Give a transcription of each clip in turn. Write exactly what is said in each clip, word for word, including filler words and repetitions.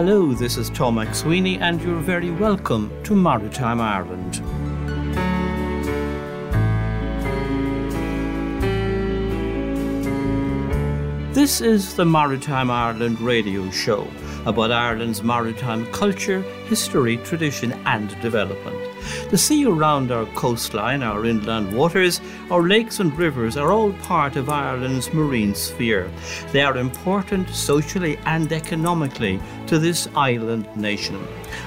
Hello, this is Tom McSweeney and you're very welcome to Maritime Ireland. This is the Maritime Ireland radio show about Ireland's maritime culture, history, tradition and development. The sea around our coastline, our inland waters, our lakes and rivers are all part of Ireland's marine sphere. They are important socially and economically to this island nation.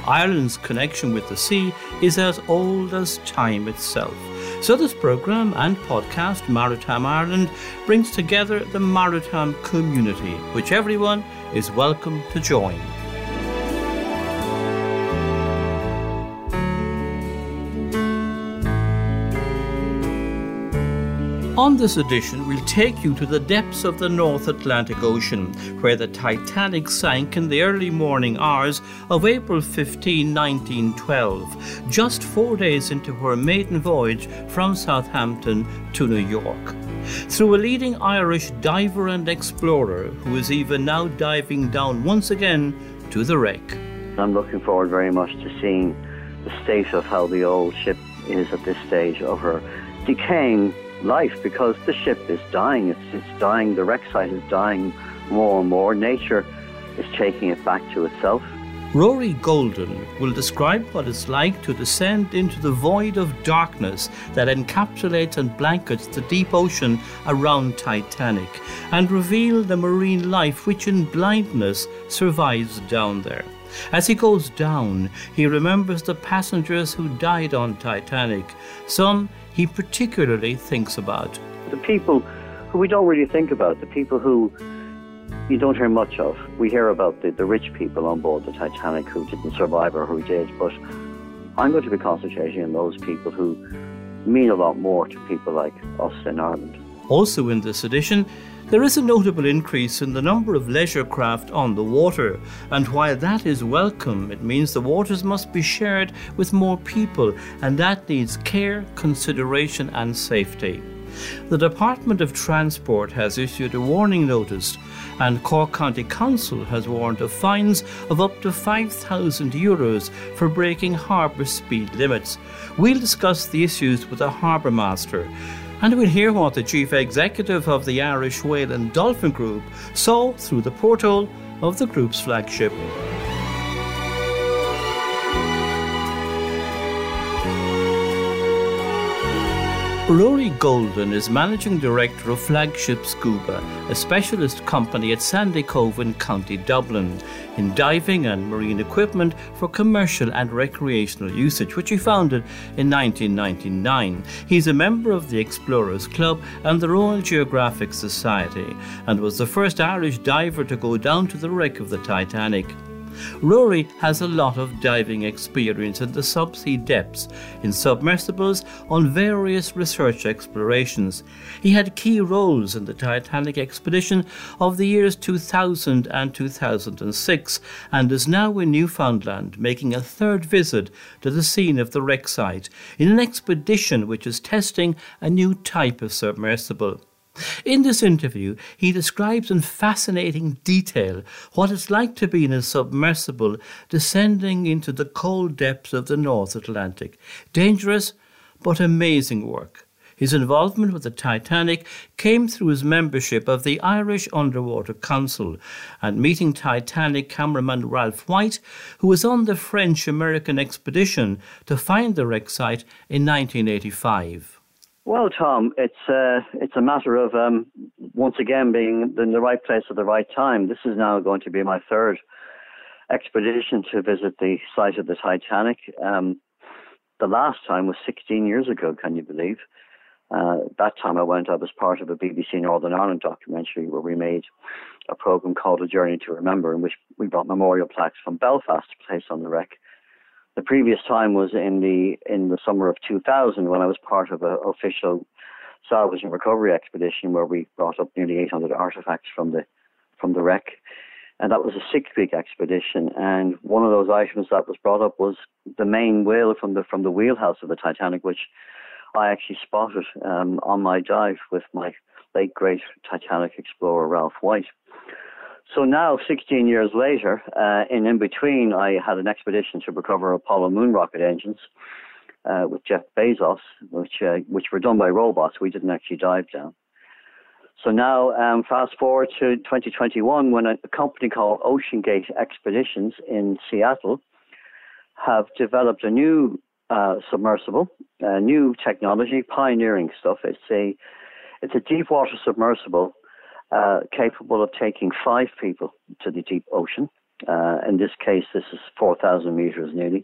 Ireland's connection with the sea is as old as time itself. So this programme and podcast, Maritime Ireland, brings together the maritime community, which everyone is welcome to join. On this edition, we'll take you to the depths of the North Atlantic Ocean, where the Titanic sank in the early morning hours of April fifteenth, nineteen twelve, just four days into her maiden voyage from Southampton to New York. Through a leading Irish diver and explorer, who is even now diving down once again to the wreck. I'm looking forward very much to seeing the state of how the old ship is at this stage of her decaying life, because the ship is dying, it's, it's dying, the wreck site is dying more and more. Nature is taking it back to itself. Rory Golden will describe what it's like to descend into the void of darkness that encapsulates and blankets the deep ocean around Titanic and reveal the marine life which in blindness survives down there. As he goes down, he remembers the passengers who died on Titanic, some he particularly thinks about. The people who we don't really think about, the people who you don't hear much of. We hear about the, the rich people on board the Titanic who didn't survive or who did, but I'm going to be concentrating on those people who mean a lot more to people like us in Ireland. Also in this edition, there is a notable increase in the number of leisure craft on the water, and while that is welcome, it means the waters must be shared with more people, and that needs care, consideration and safety. The Department of Transport has issued a warning notice, and Cork County Council has warned of fines of up to five thousand euros for breaking harbour speed limits. We'll discuss the issues with a harbour master. And we'll hear what the chief executive of the Irish Whale and Dolphin Group saw through the porthole of the group's flagship. Rory Golden is managing director of Flagship Scuba, a specialist company at Sandy Cove in County Dublin, in diving and marine equipment for commercial and recreational usage, which he founded in nineteen ninety-nine. He's a member of the Explorers Club and the Royal Geographic Society, and was the first Irish diver to go down to the wreck of the Titanic. Rory has a lot of diving experience in the subsea depths, in submersibles, on various research explorations. He had key roles in the Titanic expedition of the years two thousand and two thousand six, and is now in Newfoundland making a third visit to the scene of the wreck site in an expedition which is testing a new type of submersible. In this interview, he describes in fascinating detail what it's like to be in a submersible descending into the cold depths of the North Atlantic. Dangerous, but amazing work. His involvement with the Titanic came through his membership of the Irish Underwater Council and meeting Titanic cameraman Ralph White, who was on the French-American expedition to find the wreck site in nineteen eighty-five. Well, Tom, it's uh, it's a matter of, um, once again, being in the right place at the right time. This is now going to be my third expedition to visit the site of the Titanic. Um, the last time was sixteen years ago, can you believe? Uh, that time I went up as part of a B B C Northern Ireland documentary where we made a programme called A Journey to Remember, in which we brought memorial plaques from Belfast to place on the wreck. The previous time was in the in the summer of two thousand when I was part of an official salvage and recovery expedition where we brought up nearly eight hundred artifacts from the from the wreck, and that was a six-week expedition. And one of those items that was brought up was the main wheel from the from the wheelhouse of the Titanic, which I actually spotted um, on my dive with my late great Titanic explorer Ralph White. So now, sixteen years later, uh, and in between, I had an expedition to recover Apollo moon rocket engines uh, with Jeff Bezos, which uh, which were done by robots. We didn't actually dive down. So now, um, fast forward to twenty twenty-one, when a, a company called OceanGate Expeditions in Seattle have developed a new uh, submersible, a new technology, pioneering stuff. It's a it's a deep water submersible uh, capable of taking five people to the deep ocean. Uh, in this case, this is four thousand meters nearly,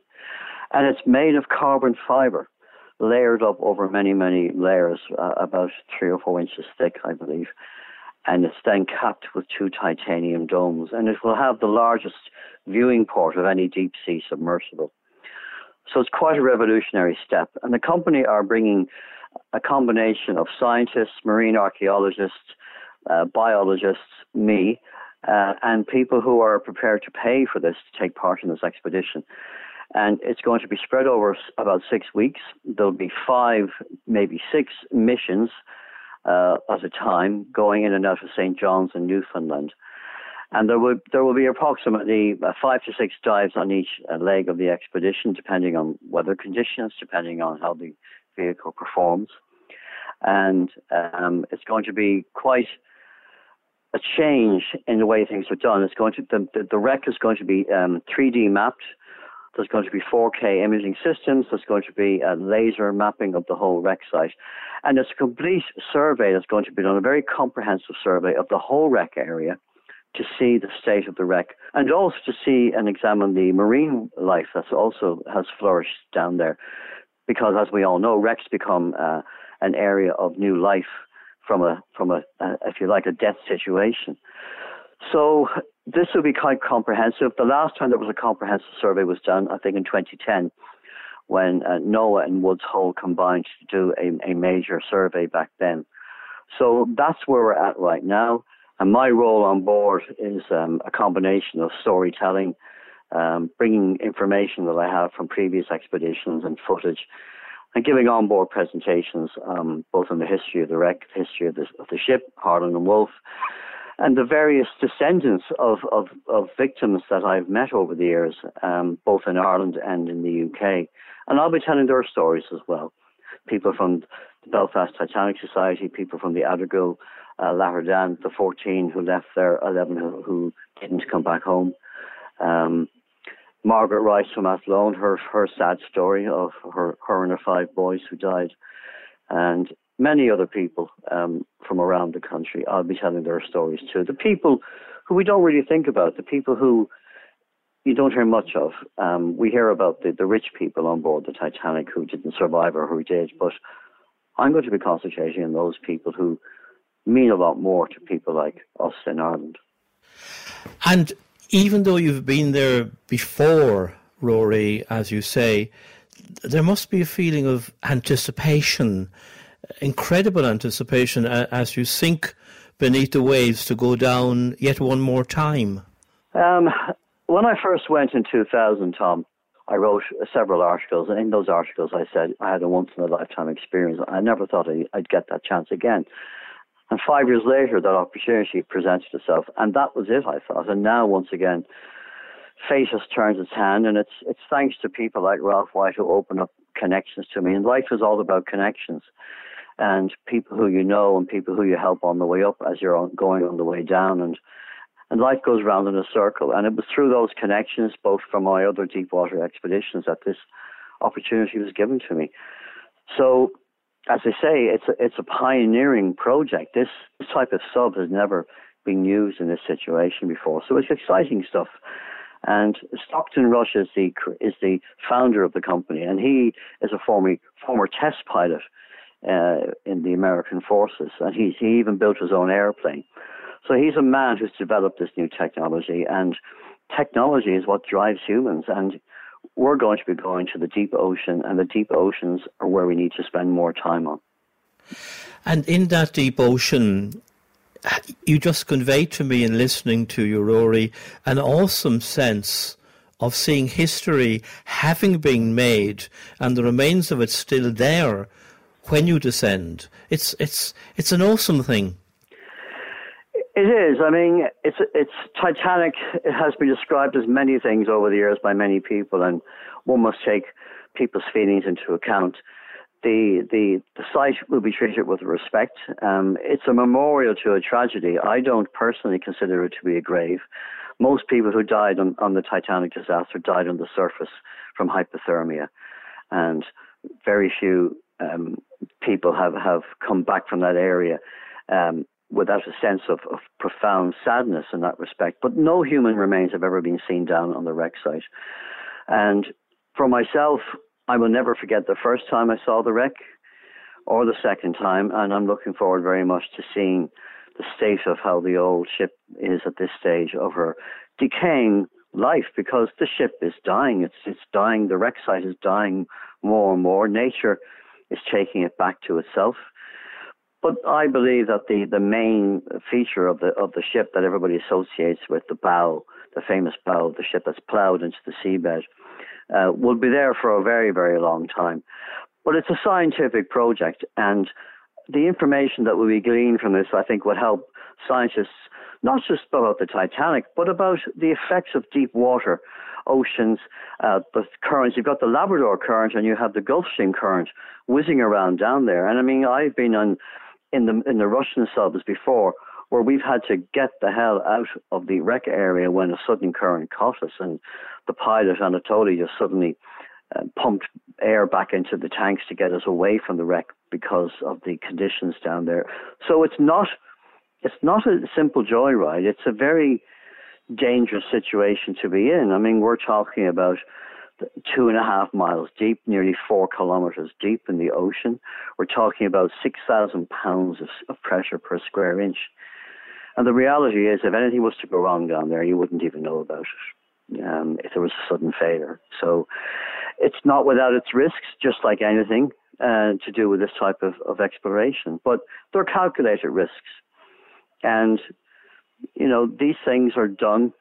and it's made of carbon fiber, layered up over many, many layers, uh, about three or four inches thick, I believe. And it's then capped with two titanium domes. And it will have the largest viewing port of any deep-sea submersible. So it's quite a revolutionary step. And the company are bringing a combination of scientists, marine archaeologists, uh, biologists, me, uh, and people who are prepared to pay for this to take part in this expedition. And it's going to be spread over about six weeks. There'll be five, maybe six missions uh, at a time, going in and out of Saint John's and Newfoundland. And there will, there will be approximately five to six dives on each leg of the expedition, depending on weather conditions, depending on how the vehicle performs. And um, it's going to be quite a change in the way things are done. It's going to the, the wreck is going to be um, three D mapped. There's going to be four K imaging systems. There's going to be a laser mapping of the whole wreck site. And there's a complete survey that's going to be done, a very comprehensive survey of the whole wreck area to see the state of the wreck and also to see and examine the marine life that also has flourished down there. Because as we all know, wrecks become uh, an area of new life from a, from a, uh, if you like, a death situation. So this will be quite comprehensive. The last time there was a comprehensive survey was done, I think, in twenty ten, when uh, NOAA and Woods Hole combined to do a, a major survey back then. So that's where we're at right now. And my role on board is um, a combination of storytelling, um, bringing information that I have from previous expeditions and footage, and giving on-board presentations, um, both on the history of the wreck, the history of the, of the ship, Harland and Wolff, and the various descendants of, of, of victims that I've met over the years, um, both in Ireland and in the U K. And I'll be telling their stories as well. People from the Belfast Titanic Society, people from the Adrigal, uh, Lahardane, the fourteen who left there, eleven who, who didn't come back home. Um, Margaret Rice from Athlone, her, her sad story of her, her and her five boys who died. And many other people um, from around the country. I'll be telling their stories too. The people who we don't really think about, the people who you don't hear much of. Um, we hear about the, the rich people on board the Titanic who didn't survive or who did, but I'm going to be concentrating on those people who mean a lot more to people like us in Ireland. And even though you've been there before, Rory, as you say, there must be a feeling of anticipation, incredible anticipation as you sink beneath the waves to go down yet one more time. Um, when I first went in two thousand, Tom, I wrote several articles, and in those articles I said I had a once-in-a-lifetime experience. I never thought I'd get that chance again. And five years later, that opportunity presented itself, and that was it, I thought. And now, once again, fate has turned its hand, and it's it's thanks to people like Ralph White who open up connections to me. And life is all about connections, and people who you know and people who you help on the way up as you're on, going on the way down. And and life goes round in a circle. And it was through those connections, both from my other deep water expeditions, that this opportunity was given to me. So, as I say, it's a, it's a pioneering project. This, this type of sub has never been used in this situation before. So it's exciting stuff. And Stockton Rush is the is the founder of the company, and he is a former former test pilot uh, in the American forces, and he he even built his own airplane. So he's a man who's developed this new technology, and technology is what drives humans. And we're going to be going to the deep ocean, and the deep oceans are where we need to spend more time on. And in that deep ocean, you just conveyed to me in listening to you, Rory, an awesome sense of seeing history having been made and the remains of it still there when you descend. It's it's it's an awesome thing. It is. I mean, it's it's Titanic. It has been described as many things over the years by many people, and one must take people's feelings into account. The the, the site will be treated with respect. Um, it's a memorial to a tragedy. I don't personally consider it to be a grave. Most people who died on, on the Titanic disaster died on the surface from hypothermia, and very few um, people have, have come back from that area um, without a sense of, of profound sadness in that respect. But no human remains have ever been seen down on the wreck site. And for myself, I will never forget the first time I saw the wreck or the second time, and I'm looking forward very much to seeing the state of how the old ship is at this stage of her decaying life, because the ship is dying. It's it's dying. The wreck site is dying more and more. Nature is taking it back to itself. But I believe that the, the main feature of the of the ship that everybody associates with the bow, the famous bow of the ship that's ploughed into the seabed, Uh, will be there for a very, very long time. But it's a scientific project, and the information that will be gleaned from this, I think, will help scientists not just about the Titanic, but about the effects of deep water, oceans, uh, the currents. You've got the Labrador current, and you have the Gulf Stream current whizzing around down there. And I mean, I've been on in the in the Russian subs before, where we've had to get the hell out of the wreck area when a sudden current caught us, and the pilot, Anatoly, just suddenly uh, pumped air back into the tanks to get us away from the wreck because of the conditions down there. So it's not, it's not a simple joyride. It's a very dangerous situation to be in. I mean, we're talking about two and a half miles deep, nearly four kilometers deep in the ocean. We're talking about six thousand pounds of, of pressure per square inch. And the reality is, if anything was to go wrong down there, you wouldn't even know about it um, if there was a sudden failure. So it's not without its risks, just like anything uh, to do with this type of, of exploration. But they're calculated risks. And, you know, these things are done.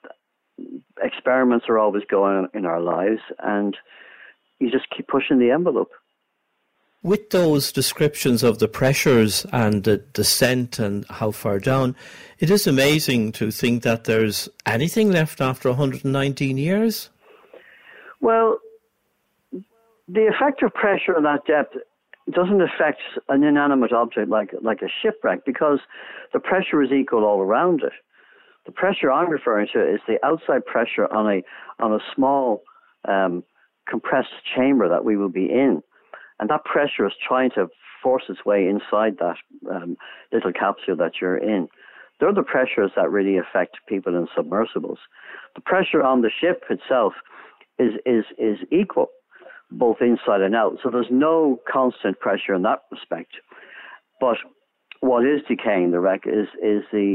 Experiments are always going on in our lives, and you just keep pushing the envelope. With those descriptions of the pressures and the descent and how far down, it is amazing to think that there's anything left after one hundred nineteen years. Well, the effect of pressure on that depth doesn't affect an inanimate object like, like a shipwreck, because the pressure is equal all around it. The pressure I'm referring to is the outside pressure on a, on a small um, compressed chamber that we will be in. And that pressure is trying to force its way inside that um, little capsule that you're in. They're the pressures that really affect people in submersibles. The pressure on the ship itself is is is equal, both inside and out. So there's no constant pressure in that respect. But what is decaying the wreck is is the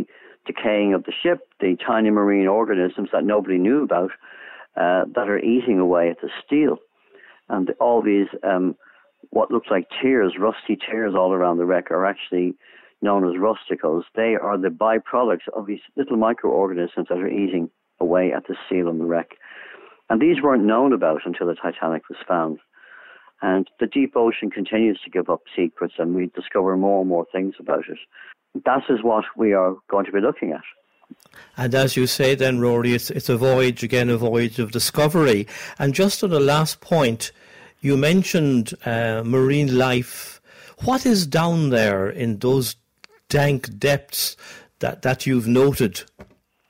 decaying of the ship, the tiny marine organisms that nobody knew about uh, that are eating away at the steel. And all these... Um, what looks like tears, rusty tears all around the wreck are actually known as rusticles. They are the byproducts of these little microorganisms that are eating away at the seal on the wreck. And these weren't known about until the Titanic was found. And the deep ocean continues to give up secrets, and we discover more and more things about it. That is what we are going to be looking at. And as you say then, Rory, it's, it's a voyage, again, a voyage of discovery. And just on the last point, you mentioned uh, marine life. What is down there in those dank depths that, that you've noted?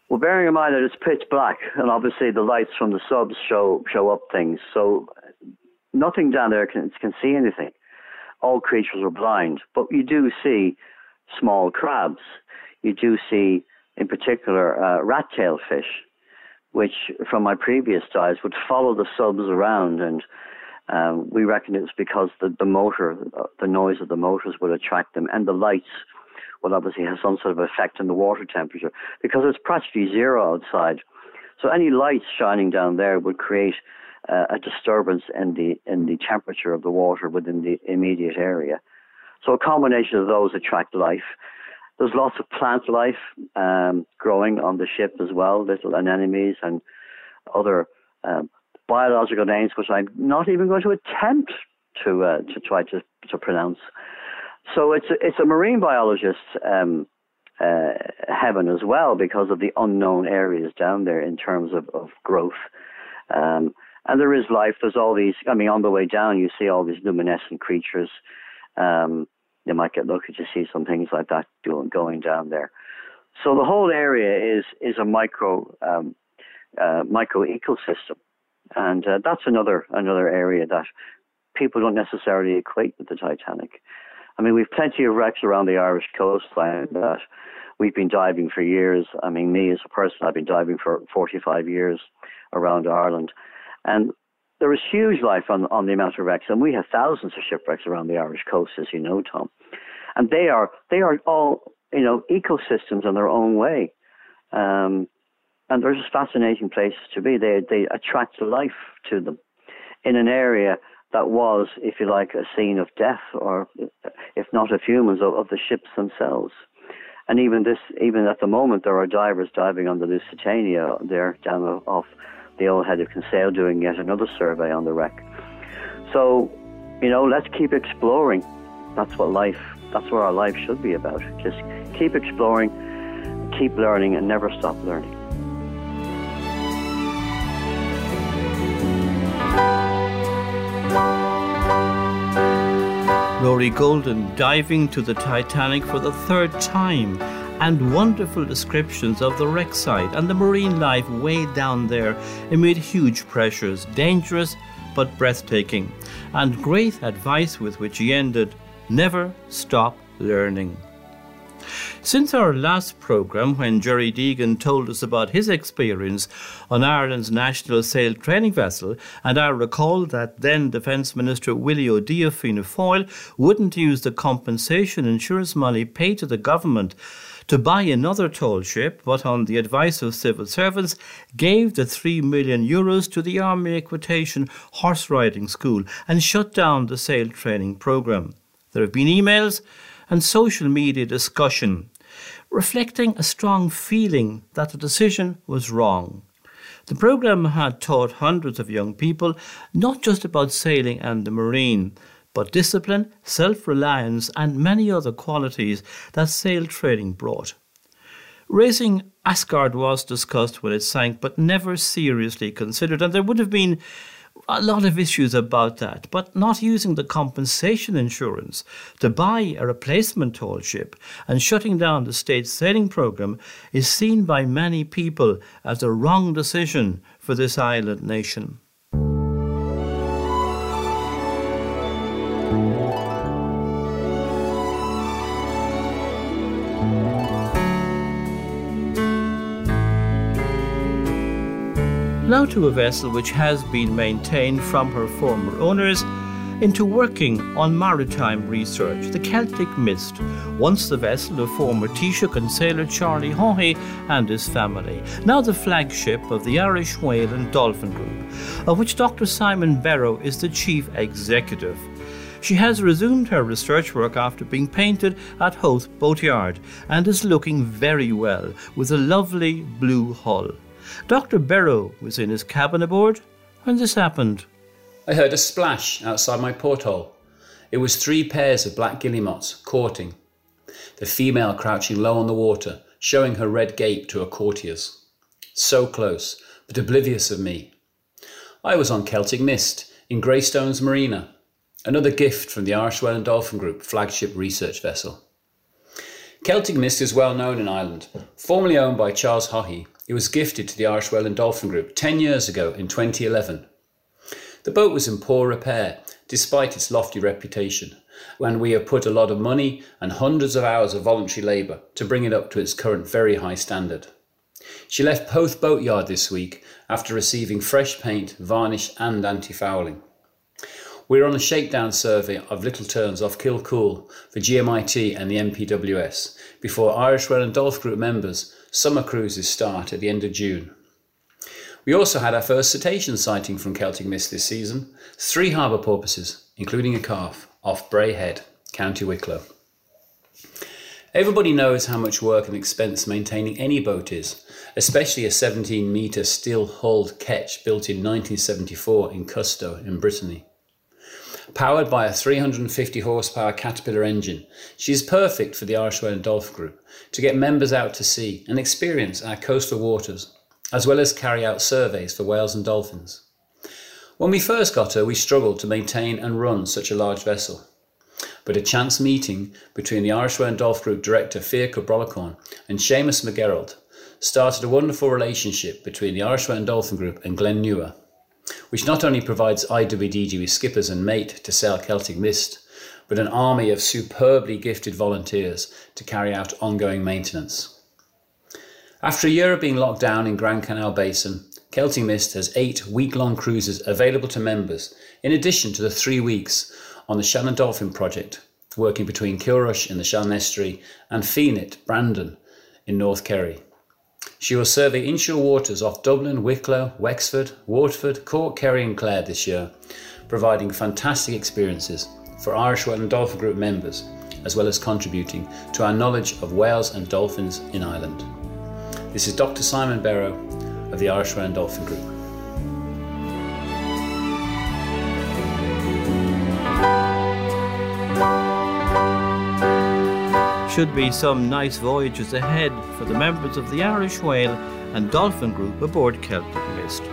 Well, bearing in mind that it's pitch black, and obviously the lights from the subs show show up things, so nothing down there can, can see anything. All creatures are blind, but you do see small crabs. You do see, in particular, uh, rat-tailed fish, which from my previous dives would follow the subs around, and Um, we reckon it was because the, the motor, the noise of the motors would attract them, and the lights will obviously have some sort of effect on the water temperature because it's practically zero outside. So any lights shining down there would create uh, a disturbance in the in the temperature of the water within the immediate area. So a combination of those attract life. There's lots of plant life um, growing on the ship as well, little anemones and other um biological names, which I'm not even going to attempt to uh, to try to, to pronounce. So it's a, it's a marine biologist um, uh, heaven as well, because of the unknown areas down there in terms of, of growth. Um, and there is life. There's all these, I mean, on the way down, you see all these luminescent creatures. Um, you might get lucky to see some things like that doing, going down there. So the whole area is is a micro um, uh, micro ecosystem, and uh, that's another another area that people don't necessarily equate with the Titanic. I mean, we've plenty of wrecks around the Irish coastline that we've been diving for years. I mean, me as a person, I've been diving for forty-five years around Ireland, and there is huge life on on the amount of wrecks, and we have thousands of shipwrecks around the Irish coast, as you know, Tom, and they are they are all, you know, ecosystems in their own way. Um, and they're just fascinating places to be. They they attract life to them in an area that was, if you like, a scene of death, or if not of humans, of, of the ships themselves. And even this, even at the moment, there are divers diving on the Lusitania there down off the old head of Kinsale, doing yet another survey on the wreck. So, you know, let's keep exploring. That's what life That's what our life should be about. Just keep exploring, keep learning, and never stop learning. Rory Golden diving to the Titanic for the third time, and wonderful descriptions of the wreck site and the marine life way down there amid huge pressures, dangerous but breathtaking, and great advice with which he ended: never stop learning. Since our last programme, when Gerry Deegan told us about his experience on Ireland's national sail training vessel, and I recall that then Defence Minister Willie O'Dea of Fianna Fáil wouldn't use the compensation insurance money paid to the government to buy another tall ship, but on the advice of civil servants, gave the three million euros Euros to the Army Equitation Horse Riding School and shut down the sail training programme. There have been emails and social media discussion reflecting a strong feeling that the decision was wrong. The programme had taught hundreds of young people not just about sailing and the marine, but discipline, self-reliance and many other qualities that sail training brought. Raising Asgard was discussed when it sank, but never seriously considered, and there would have been a lot of issues about that, but not using the compensation insurance to buy a replacement tall ship and shutting down the state sailing programme is seen by many people as the wrong decision for this island nation. Now to a vessel which has been maintained from her former owners into working on maritime research, the Celtic Mist, once the vessel of former Taoiseach and sailor Charlie Haughey and his family, now the flagship of the Irish Whale and Dolphin Group, of which Doctor Simon Berrow is the chief executive. She has resumed her research work after being painted at Howth Boatyard and is looking very well with a lovely blue hull. Doctor Berrow was in his cabin aboard when this happened. I heard a splash outside my porthole. It was three pairs of black guillemots courting, the female crouching low on the water, showing her red gape to her courtiers. So close, but oblivious of me. I was on Celtic Mist in Greystones Marina, another gift from the Irish Whale and Dolphin Group flagship research vessel. Celtic Mist is well known in Ireland, formerly owned by Charles Haughey. It was gifted to the Irish Whale and Dolphin Group ten years ago in twenty eleven. The boat was in poor repair, despite its lofty reputation, and we have put a lot of money and hundreds of hours of voluntary labour to bring it up to its current very high standard. She left Howth Boatyard this week after receiving fresh paint, varnish and anti-fouling. We are on a shakedown survey of little turns off Kilcoole for G M I T and the M P W S before Irish Whale and Dolphin Group members summer cruises start at the end of June. We also had our first cetacean sighting from Celtic Mist this season, three harbour porpoises, including a calf, off Bray Head, County Wicklow. Everybody knows how much work and expense maintaining any boat is, especially a seventeen metre steel-hulled ketch built in nineteen seventy-four in Cousteau in Brittany. powered by a three hundred fifty horsepower Caterpillar engine. She is perfect for the Irish Whale and Dolphin Group to get members out to sea and experience our coastal waters, as well as carry out surveys for whales and dolphins. When we first got her, we struggled to maintain and run such a large vessel. But a chance meeting between the Irish Whale and Dolphin Group director Fiacra Brolicorn and Seamus McGerald started a wonderful relationship between the Irish Whale and Dolphin Group and Glen Newer, which not only provides I W D G with skippers and mate to sail Celtic Mist, but an army of superbly gifted volunteers to carry out ongoing maintenance. After a year of being locked down in Grand Canal Basin, Celtic Mist has eight week-long cruises available to members, in addition to the three weeks on the Shannon Dolphin Project, working between Kilrush in the Shannon Estuary and Phoenix, Brandon, in North Kerry. She will survey inshore waters off Dublin, Wicklow, Wexford, Waterford, Cork, Kerry and Clare this year, providing fantastic experiences for Irish Whale and Dolphin Group members, as well as contributing to our knowledge of whales and dolphins in Ireland. This is Doctor Simon Berrow of the Irish Whale and Dolphin Group. Should be some nice voyages ahead for the members of the Irish Whale and Dolphin Group aboard Celtic Mist.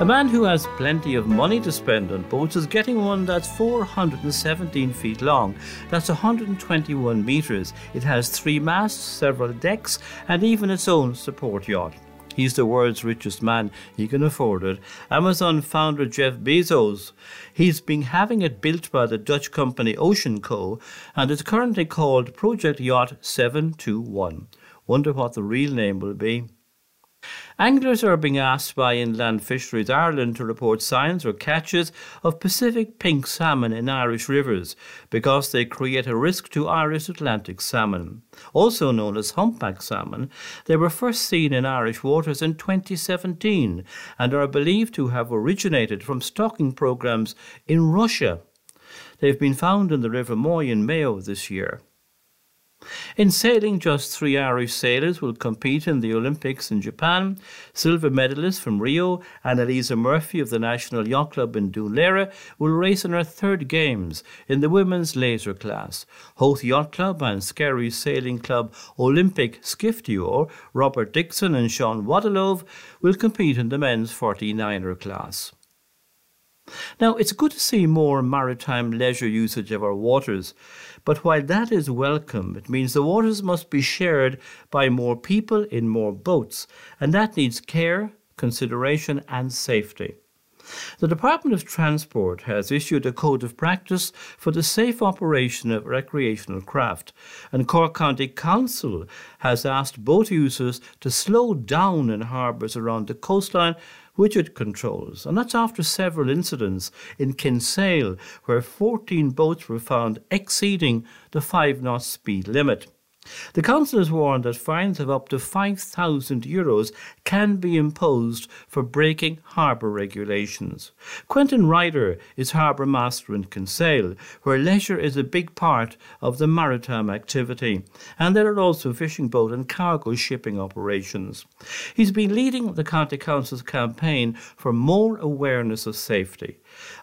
A man who has plenty of money to spend on boats is getting one that's four hundred seventeen feet long. That's one hundred twenty-one metres. It has three masts, several decks, and even its own support yacht. He's the world's richest man. He can afford it. Amazon founder Jeff Bezos. He's been having it built by the Dutch company OceanGate, and it's currently called Project Yacht seven two one. Wonder what the real name will be. Anglers are being asked by Inland Fisheries Ireland to report signs or catches of Pacific pink salmon in Irish rivers because they create a risk to Irish Atlantic salmon. Also known as humpback salmon, they were first seen in Irish waters in twenty seventeen and are believed to have originated from stocking programs in Russia. They've been found in the River Moy in Mayo this year. In sailing, just three Irish sailors will compete in the Olympics in Japan. Silver medalist from Rio, Annalisa Murphy of the National Yacht Club in Dunleary, will race in her third games in the women's laser class. Howth Yacht Club and Skerry Sailing Club Olympic skiff duo, Robert Dixon and Sean Wadelow, will compete in the men's forty-niner class. Now, it's good to see more maritime leisure usage of our waters, but while that is welcome, it means the waters must be shared by more people in more boats, and that needs care, consideration and safety. The Department of Transport has issued a code of practice for the safe operation of recreational craft, and Cork County Council has asked boat users to slow down in harbours around the coastline which it controls. And that's after several incidents in Kinsale, where fourteen boats were found exceeding the five knot speed limit. The council has warned that fines of up to five thousand euros can be imposed for breaking harbour regulations. Quentin Ryder is harbour master in Kinsale, where leisure is a big part of the maritime activity, and there are also fishing boat and cargo shipping operations. He's been leading the County Council's campaign for more awareness of safety.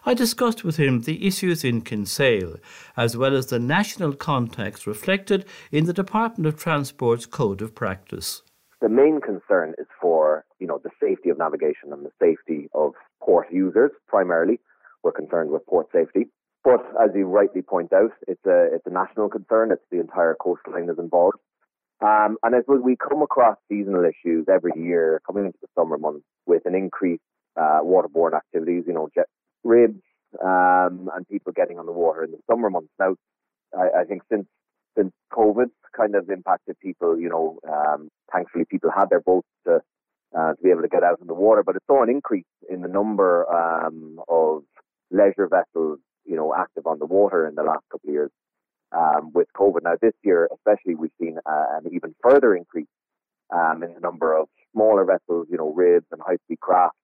I discussed with him the issues in Kinsale, as well as the national context reflected in the Department of Transport's Code of Practice. The main concern is for, you know, the safety of navigation and the safety of port users, primarily. We're concerned with port safety. But as you rightly point out, it's a, it's a national concern. It's the entire coastline is involved. Um, and I suppose we come across seasonal issues every year, coming into the summer months, with an increased uh, waterborne activities, you know, jet ribs um, and people getting on the water in the summer months. Now, I, I think since since COVID kind of impacted people, you know, um, thankfully people had their boats to uh, to be able to get out in the water, but it saw an increase in the number um, of leisure vessels, you know, active on the water in the last couple of years um, with COVID. Now, this year especially, we've seen uh, an even further increase um, in the number of smaller vessels, you know, ribs and high-speed craft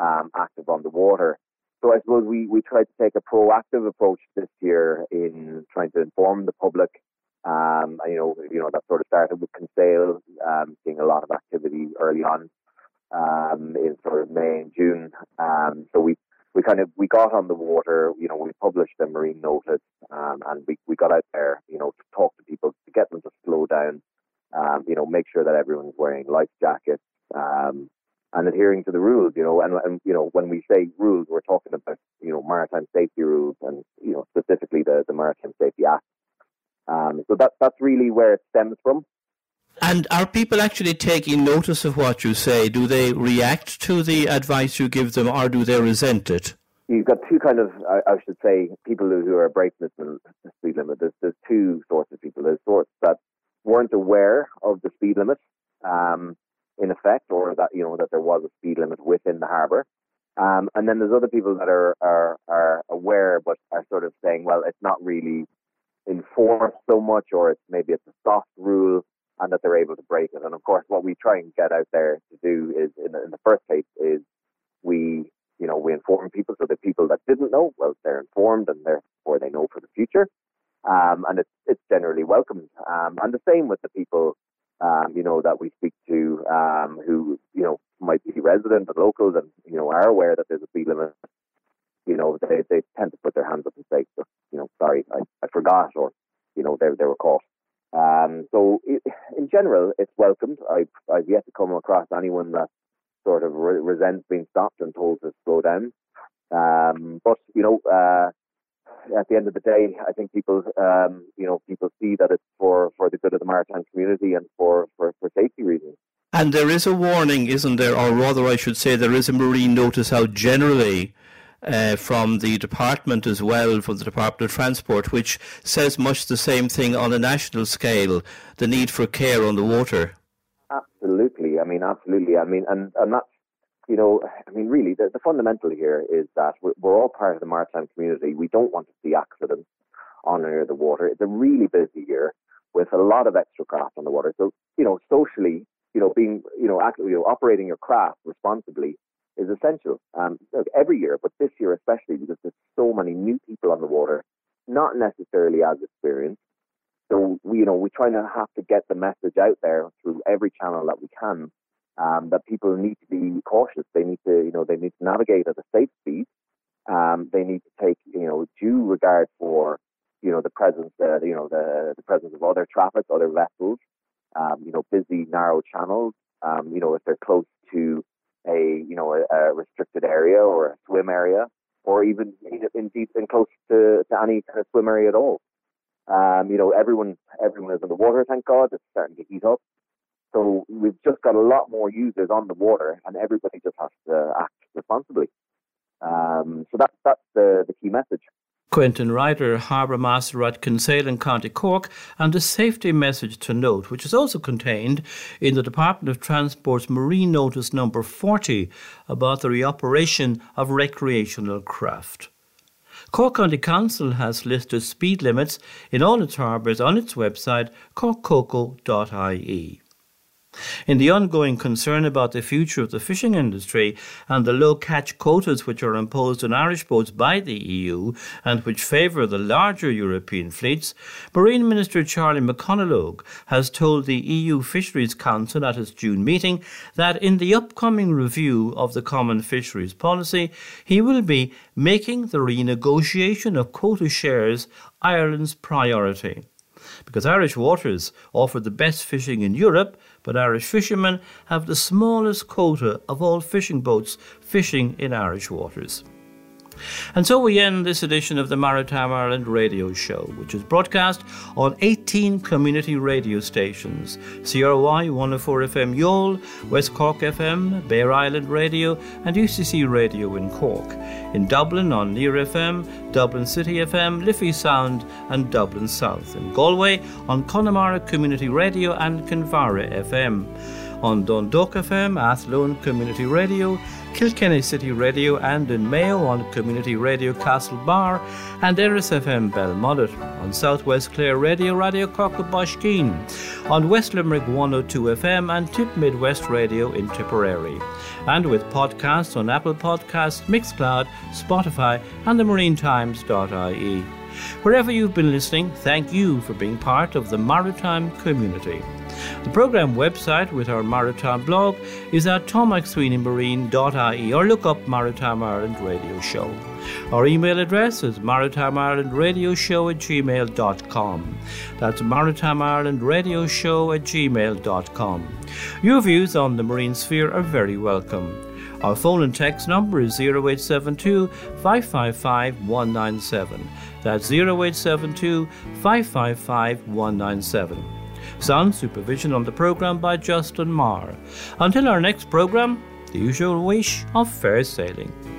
um, active on the water. So I suppose we, we tried to take a proactive approach this year in trying to inform the public. Um, you know, you know that sort of started with Kinsale, um, seeing a lot of activity early on um, in sort of May and June. Um, so we we kind of, we got on the water, you know, we published a marine notice, um, and we, we got out there, you know, to talk to people, to get them to slow down, um, you know, make sure that everyone's wearing life jackets, um, and adhering to the rules, you know, and, and, you know, when we say rules, we're talking about, you know, maritime safety rules and, you know, specifically the, the Maritime Safety Act. Um, so that, that's really where it stems from. And are people actually taking notice of what you say? Do they react to the advice you give them, or do they resent it? You've got two kind of, I, I should say, people who are breaking the speed limit. There's, there's two sorts of people. There's sorts that weren't aware of the speed limit, um, in effect, or that, you know, that there was a speed limit within the harbour. Um, and then there's other people that are, are, are aware, but are sort of saying, well, it's not really enforced so much, or it's maybe it's a soft rule, and that they're able to break it. And of course, what we try and get out there to do is, in the, in the first place, is we, you know, we inform people. So the people that didn't know, well, they're informed, and therefore they know for the future. Um, and it's it's generally welcomed. Um, and the same with the people, um, you know, that we speak to, um, who, you know, might be resident and locals, and, you know, are aware that there's a speed limit. You know, they they tend to put their hands up and say, you know, sorry, I, I forgot, or, you know, they they were caught. Um, so it, in general, it's welcomed. I've, I've yet to come across anyone that sort of re- resents being stopped and told to slow down. Um, but, you know, uh, at the end of the day, I think people, um, you know, people see that it's for, for the good of the maritime community and for, for, for safety reasons. And there is a warning, isn't there? Or rather, I should say, there is a marine notice out generally Uh, from the department as well, from the Department of Transport, which says much the same thing on a national scale, the need for care on the water. Absolutely. I mean, absolutely. I mean, and, and that's, you know, I mean, really, the, the fundamental here is that we're, we're all part of the maritime community. We don't want to see accidents on or near the water. It's a really busy year with a lot of extra craft on the water. So, you know, socially, you know, being, you know, actually, you know, operating your craft responsibly is essential, um, every year, but this year especially, because there's so many new people on the water, not necessarily as experienced. So we, you know, we try to have to get the message out there through every channel that we can, um, that people need to be cautious. They need to, you know, they need to navigate at a safe speed. Um, they need to take, you know, due regard for, you know, the presence, uh, you know, the, the presence of other traffic, other vessels, um, you know, busy narrow channels. Um, you know, if they're close to a, you know, a, a restricted area or a swim area, or even indeed in close to, to any kind of swim area at all. Um, you know, everyone everyone is on the water, thank God. It's starting to heat up. So we've just got a lot more users on the water, and everybody just has to act responsibly. Um, so that, that's the, the key message. Quentin Ryder, Harbour Master at Kinsale in County Cork, and a safety message to note, which is also contained in the Department of Transport's Marine Notice number forty about the reoperation of recreational craft. Cork County Council has listed speed limits in all its harbours on its website, cork coco dot i e. In the ongoing concern about the future of the fishing industry and the low catch quotas which are imposed on Irish boats by the E U and which favour the larger European fleets, Marine Minister Charlie McConnellogue has told the E U Fisheries Council at its June meeting that in the upcoming review of the Common Fisheries Policy, he will be making the renegotiation of quota shares Ireland's priority. Because Irish waters offer the best fishing in Europe, but Irish fishermen have the smallest quota of all fishing boats fishing in Irish waters. And so we end this edition of the Maritime Ireland Radio Show, which is broadcast on eighteen community radio stations. C R Y one oh four F M Yole, West Cork F M, Bear Island Radio and U C C Radio in Cork. In Dublin on Near F M, Dublin City F M, Liffey Sound and Dublin South. In Galway on Connemara Community Radio and Kinvara F M. On Dundalk F M, Athlone Community Radio, Kilkenny City Radio and in Mayo on Community Radio Castlebar and R S F M Belmullet, on South West Clare Radio, Radio Cockabashkeen, on West Limerick one oh two F M and Tip Midwest Radio in Tipperary, and with podcasts on Apple Podcasts, Mixcloud, Spotify and the marine times dot i e. Wherever you've been listening, thank you for being part of the maritime community. The programme website with our maritime blog is at tom mcsweeney marine dot i e or look up Maritime Ireland Radio Show. Our email address is maritime ireland radio show at gmail dot com. That's maritime ireland radio show at gmail dot com. Your views on the marine sphere are very welcome. Our phone and text number is zero eight seven two, five five five, one nine seven. That's zero eight seven two, five five five, one nine seven. Sound supervision on the programme by Justin Marr. Until our next programme, the usual wish of fair sailing.